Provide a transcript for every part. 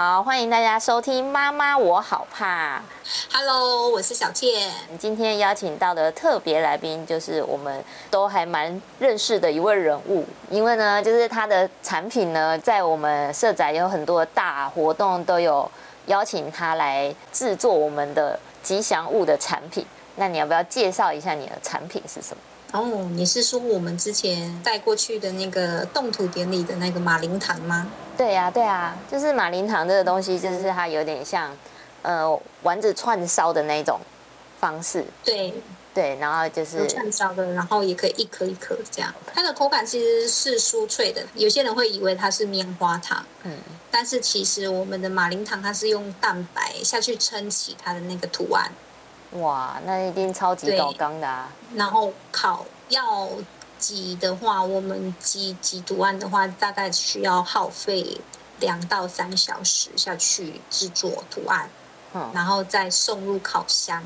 好，欢迎大家收听《妈妈我好怕》。Hello， 我是小倩。今天邀请到的特别来宾就是我们都还蛮认识的一位人物，因为呢，就是他的产品呢，在我们社宅有很多大活动都有邀请他来制作我们的吉祥物的产品。那你要不要介绍一下你的产品是什么？哦，你是说我们之前带过去的那个动土典礼的那个马林糖吗？对呀，对呀，就是马林糖这个东西，就是它有点像，丸子串烧的那种方式。对对，然后就是串烧的，然后也可以一颗一颗这样。它的口感其实是酥脆的，有些人会以为它是棉花糖，但是其实我们的马林糖它是用蛋白下去撑起它的那个图案。哇，那一定超级高纲的啊！然后烤要挤的话，我们挤图案的话，大概需要耗费2到3小时下去制作图案，然后再送入烤箱，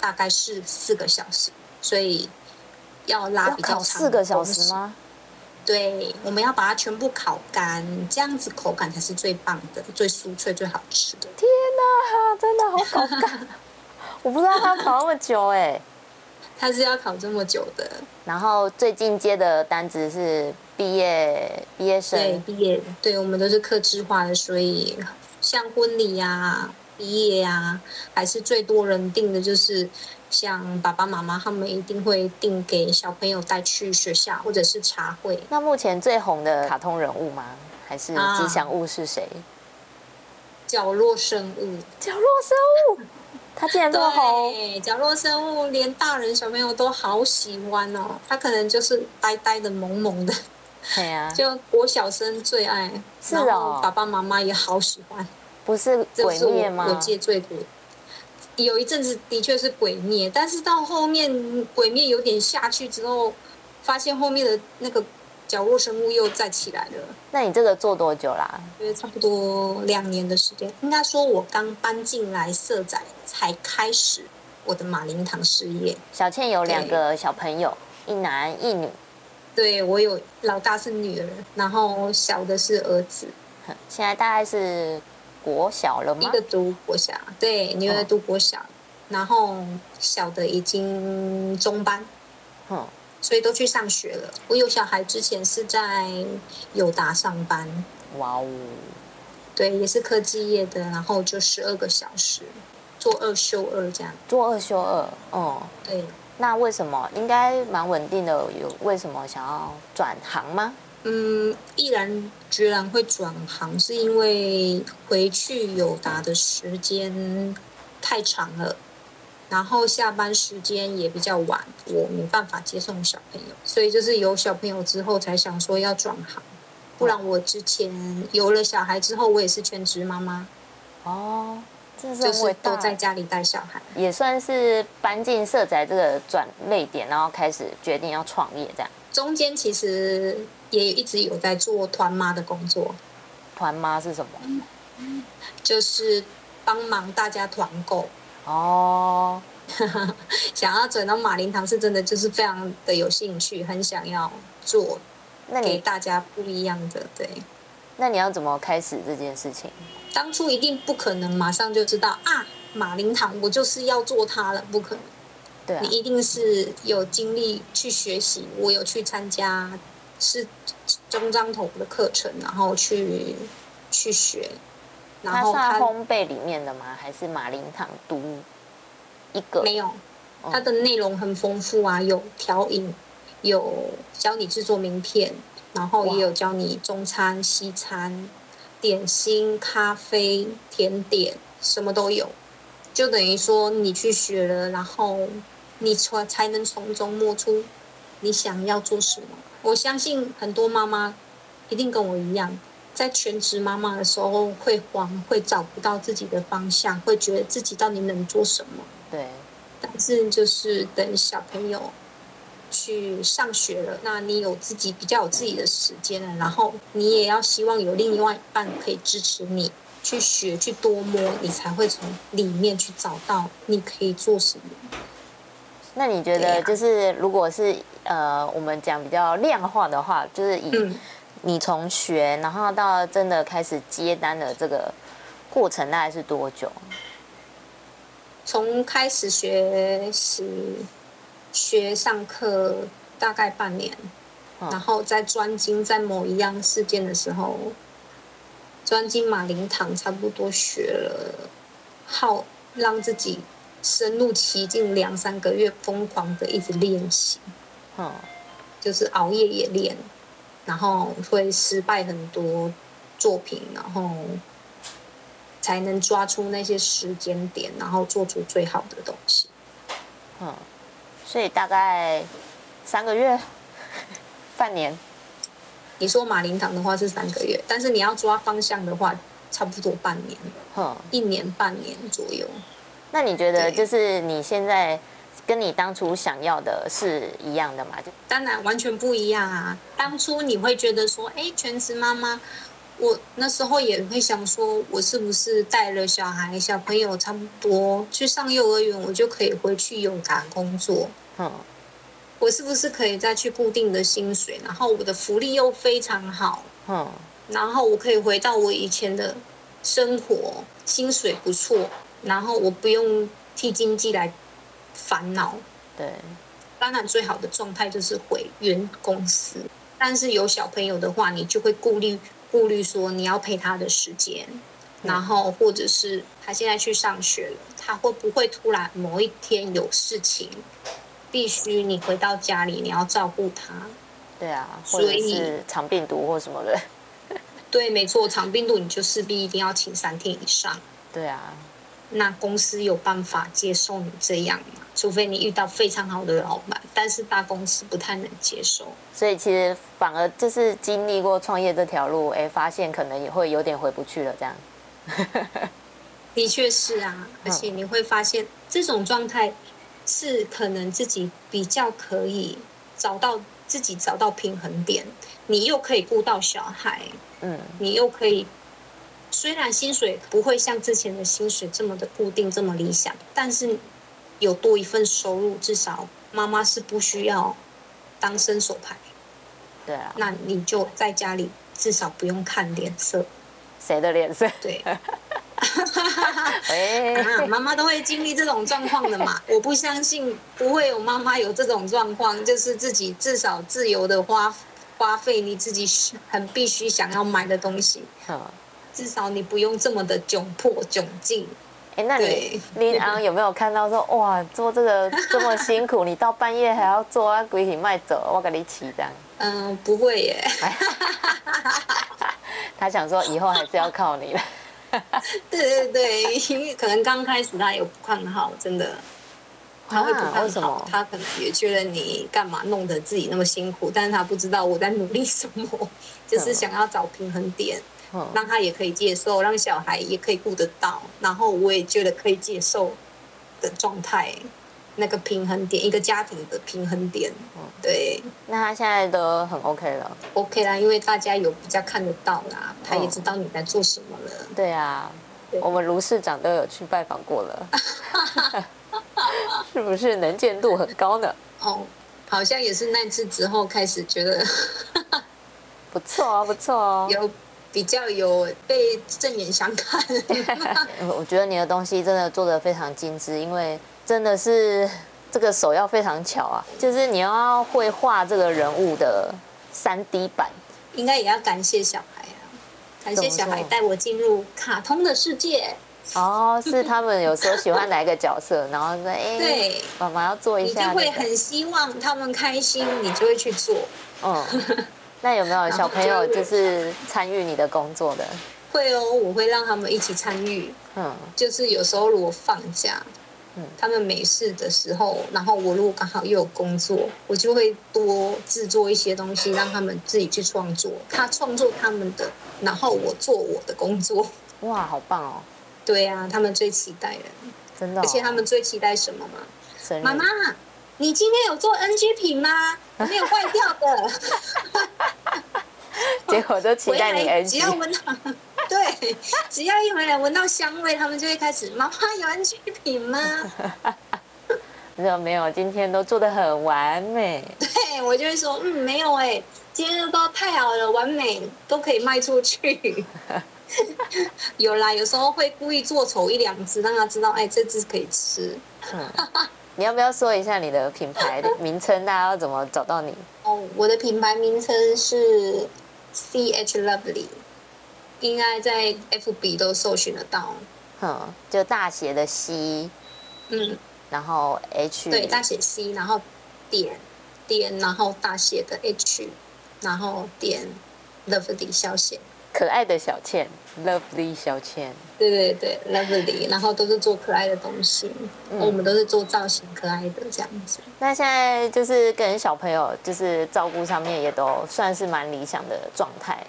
大概是4个小时，所以要拉比较长。4个小时吗？对，我们要把它全部烤干，这样子口感才是最棒的、最酥脆、最好吃的。天哪，真的好口感！我不知道它要烤那么久哎，它是要烤这么久的。然后最近接的单子是毕业生，对毕业，对我们都是客制化的，所以像婚礼呀、毕业呀，还是最多人订的就是像爸爸妈妈他们一定会订给小朋友带去学校或者是茶会。那目前最红的卡通人物吗？还是吉祥物是谁？角落生物。角落生物。他竟然这么红，对，角落生物连大人小朋友都好喜欢哦。他可能就是呆呆的、萌萌的，对啊，就国小生最爱，是哦，然后爸爸妈妈也好喜欢。不是鬼灭吗？这是我界最多，有一阵子的确是鬼灭，但是到后面鬼灭有点下去之后，发现后面的那个角落生物又再起来了。那你这个做多久啦、因为差不多2年的时间，应该说我刚搬进来社宅才开始我的马林糖事业。小倩有2个小朋友，一男一女。对，我有老大是女儿，然后小的是儿子。现在大概是国小了吗？一个读国小，对，女儿读国小，然后小的已经中班。所以都去上学了。我有小孩之前是在友达上班，哇哦，对，也是科技业的，然后就12个小时，做2休2这样。做2休2，哦，对。那为什么应该蛮稳定的？有为什么想要转行吗？毅然决然会转行，是因为回去友达的时间太长了。然后下班时间也比较晚，我没办法接送小朋友，所以就是有小朋友之后才想说要转行，不然我之前有了小孩之后，我也是全职妈妈。哦，这是就是都在家里带小孩，也算是搬进社宅这个转捩点，然后开始决定要创业这样。中间其实也一直有在做团妈的工作。团妈是什么？就是帮忙大家团购。哦，想要转到马林糖是真的就是非常的有兴趣，很想要做，给大家不一样的。对，那你要怎么开始这件事情？当初一定不可能马上就知道啊，马林糖我就是要做它了，不可能。对、你一定是有经历去学习，我有去参加是中彰投的课程，然后去学。它算烘焙里面的吗？还是马林糖独一个？没有，它的内容很丰富啊，有调饮，有教你制作名片，然后也有教你中餐、西餐、点心、咖啡、甜点，什么都有。就等于说你去学了，然后你才能从中摸出你想要做什么。我相信很多妈妈一定跟我一样。在全职妈妈的时候会慌，会找不到自己的方向，会觉得自己到底能做什么。对，但是就是等小朋友去上学了，那你有自己比较有自己的时间了，然后你也要希望有另外一半可以支持你去学，去多摸，你才会从里面去找到你可以做什么。那你觉得就是如果是我们讲比较量化的话，就是以你从学，然后到真的开始接单的这个过程大概是多久？从开始学习、上课大概半年，然后在专精在某一样事件的时候，专精马林堂差不多学了，让自己深入其境2-3个月，疯狂的一直练习，就是熬夜也练，然后会失败很多作品，然后才能抓出那些时间点，然后做出最好的东西。所以大概3个月、半年。你说马林堂的话是3个月，但是你要抓方向的话，差不多半年，1年半年左右。那你觉得就是你现在跟你当初想要的是一样的吗？当然完全不一样啊！当初你会觉得说，全职妈妈，我那时候也会想说，我是不是带了小朋友差不多去上幼儿园，我就可以回去永达工作？我是不是可以再去固定的薪水，然后我的福利又非常好？然后我可以回到我以前的生活，薪水不错，然后我不用替经济来烦恼。对，当然最好的状态就是回原公司，但是有小朋友的话，你就会顾虑说你要陪他的时间，然后或者是他现在去上学了，他会不会突然某一天有事情，必须你回到家里，你要照顾他。对啊，或者是肠病毒或什么的。对，没错，肠病毒你就势必一定要请3天以上。对啊，那公司有办法接受你这样吗？除非你遇到非常好的老板，但是大公司不太能接受。所以其实反而就是经历过创业这条路，发现可能也会有点回不去了这样。的确是啊，而且你会发现这种状态是可能自己比较可以找到平衡点，你又可以顾到小孩，你又可以，虽然薪水不会像之前的薪水这么的固定这么理想，但是有多一份收入，至少妈妈是不需要当伸手牌。对啊，那你就在家里至少不用看脸色。谁的脸色？对。妈妈都会经历这种状况的嘛，我不相信不会有妈妈有这种状况，就是自己至少自由的花费你自己很必须想要买的东西，至少你不用这么的窘迫窘境。那你昂有没有看到说，哇，做这个这么辛苦，你到半夜还要做啊，鬼你卖走，我给你起这样？不会耶。他想说以后还是要靠你了。对，因为可能刚开始他有不看好，真的，他会不看好，为什么？他可能也觉得你干嘛弄得自己那么辛苦，但是他不知道我在努力什么，就是想要找平衡点，让他也可以接受，让小孩也可以顾得到，然后我也觉得可以接受的状态，那个平衡点，一个家庭的平衡点。对，那他现在都很 OK 了。OK 啦，因为大家有比较看得到啦，他也知道你在做什么了。对啊，对，我们卢市长都有去拜访过了。是不是能见度很高呢？好像也是那次之后开始觉得不错哦，不错哦，有比较有被正眼相看。我觉得你的东西真的做得非常精致，因为真的是这个手要非常巧啊，就是你要会画这个人物的3D 版。应该也要感谢小孩啊，感谢小孩带我进入卡通的世界。是他们有时候喜欢哪一个角色，然后说对，妈妈要做一下，你就会很希望他们开心，你就会去做。那有没有小朋友就是参与你的工作的？会哦，我会让他们一起参与。就是有时候如果放假，他们没事的时候，然后我如果刚好又有工作，我就会多制作一些东西，让他们自己去创作。他创作他们的，然后我做我的工作。哇，好棒哦！对啊，他们最期待了，真的。而且他们最期待什么吗？妈妈，你今天有做 NG 品吗？没有坏掉的。结果都期待你 NG。只要闻到，对，只要一回来闻到香味，他们就会开始，妈妈有 NG 品吗？没有，今天都做得很完美。对，我就会说，没有，今天都太好了，完美都可以卖出去。有啦，有时候会故意做丑一两只，让他知道，哎，这只可以吃。你要不要说一下你的品牌的名称？大家要怎么找到你？哦，我的品牌名称是 C.H. Lovely， 应该在 FB 都搜寻得到。嗯，就大写的 C， 嗯，然后 H， 对，大写 C， 然后点，然后大写的 H， 然后点 Lovely 小写。 可爱的小倩 ，Lovely 小倩，对对对 ，Lovely， 然后都是做可爱的东西，我们都是做造型可爱的这样子。那现在就是跟小朋友就是照顾上面也都算是蛮理想的状态。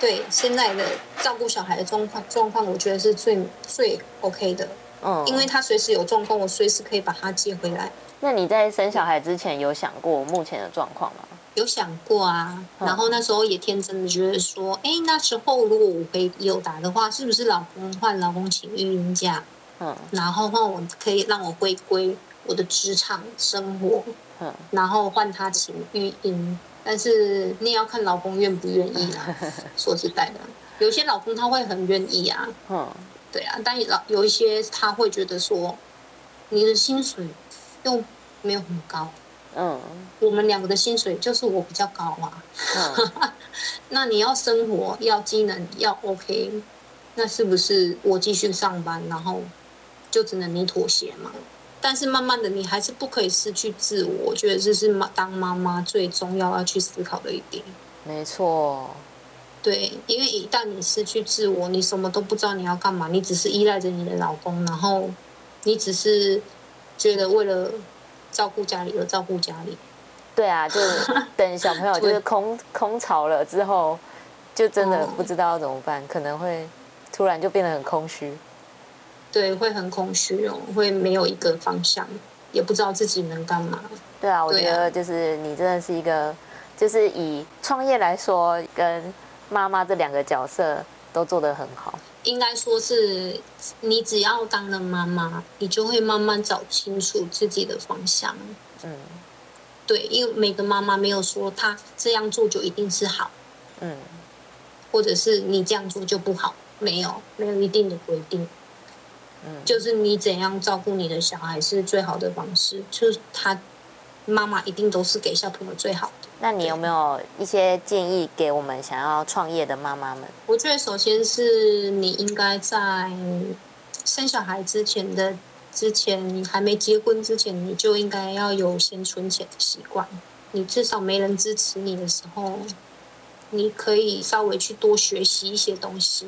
对，现在的照顾小孩的状况，我觉得是最 OK 的，因为他随时有状况，我随时可以把他接回来。那你在生小孩之前有想过目前的状况吗？ 有想过啊，然后那时候也天真的觉得说，哎，那时候如果我回友达的话，是不是老公换老公请育婴假，然后换我可以让我回归我的职场生活，然后换他请育婴，但是你也要看老公愿不愿意啦。说实在的，有些老公他会很愿意啊，对啊，但有一些他会觉得说，你的薪水又没有很高。 我们两个的薪水就是我比较高啊。那你要生活，要机能，要 OK， 那是不是我继续上班，然后就只能你妥协嘛？但是慢慢的，你还是不可以失去自我。我觉得这是当妈妈最重要去思考的一点。没错。对，因为一旦你失去自我，你什么都不知道你要干嘛，你只是依赖着你的老公，然后你只是觉得为了 照顾家里而照顾家里，对啊，就等小朋友就是空巢了之后，就真的不知道怎么办，可能会突然就变得很空虚。对，会很空虚哦，会没有一个方向，也不知道自己能干嘛。对啊，我觉得就是你真的是一个，就是以创业来说，跟妈妈这两个角色都做得很好。 应该说是，你只要当了妈妈，你就会慢慢找清楚自己的方向。对，因为每个妈妈没有说她这样做就一定是好，或者是你这样做就不好，没有一定的规定。就是你怎样照顾你的小孩是最好的方式，就是他妈妈一定都是给小朋友最好的。 那你有没有一些建议给我们想要创业的妈妈们？我觉得首先是你应该在生小孩之前，你还没结婚之前，你就应该要有先存钱的习惯。你至少没人支持你的时候，你可以稍微去多学习一些东西，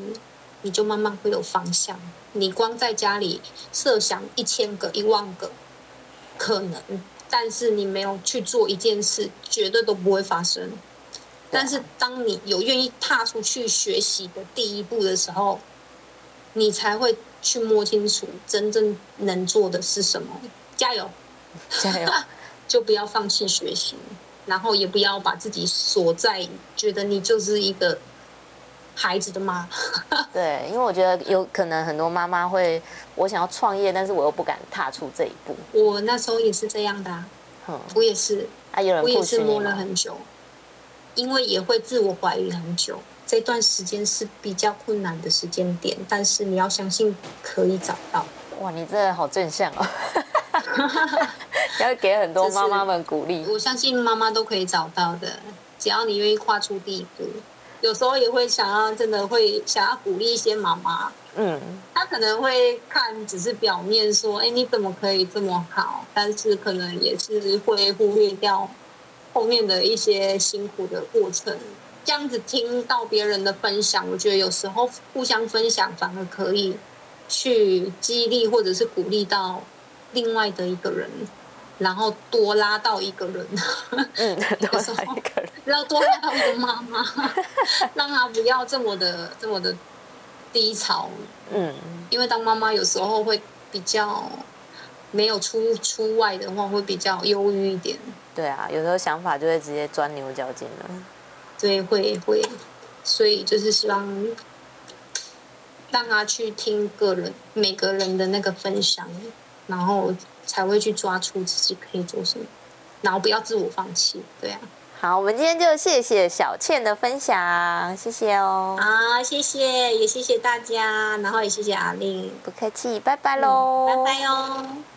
你就慢慢会有方向。你光在家里设想1000个、10000个，可能。 但是你没有去做一件事，绝对都不会发生。但是当你有愿意踏出去学习的第一步的时候，你才会去摸清楚真正能做的是什么。加油，加油！就不要放弃学习，然后也不要把自己锁在觉得你就是一个孩子的妈。对，因为我觉得有可能很多妈妈会，我想要创业，但是我又不敢踏出这一步。我那时候也是这样的、我也是，我也是摸了很久，因为也会自我怀疑很久。这段时间是比较困难的时间点，但是你要相信可以找到。哇，你真的好正向哦！要给很多妈妈们鼓励。我相信妈妈都可以找到的，只要你愿意跨出第一步。 有时候也会想要，真的会想要鼓励一些妈妈。她可能会看只是表面说，哎，你怎么可以这么好？但是可能也是会忽略掉后面的一些辛苦的过程。这样子听到别人的分享，我觉得有时候互相分享反而可以去激励或者是鼓励到另外的一个人。 然后多拉到一个人，有时候要多拉到一个妈妈，让她不要这么的低潮。因为当妈妈有时候会比较没有出外的话，会比较忧郁一点。对啊，有时候想法就会直接钻牛角尖了。对，会，所以就是希望让她去听每个人的那个分享，然后 才会去抓出自己可以做什么，然后不要自我放弃，对啊。好，我们今天就谢谢小倩的分享，谢谢哦。好，谢谢，也谢谢大家，然后也谢谢阿令，不客气，拜拜喽，拜拜哟。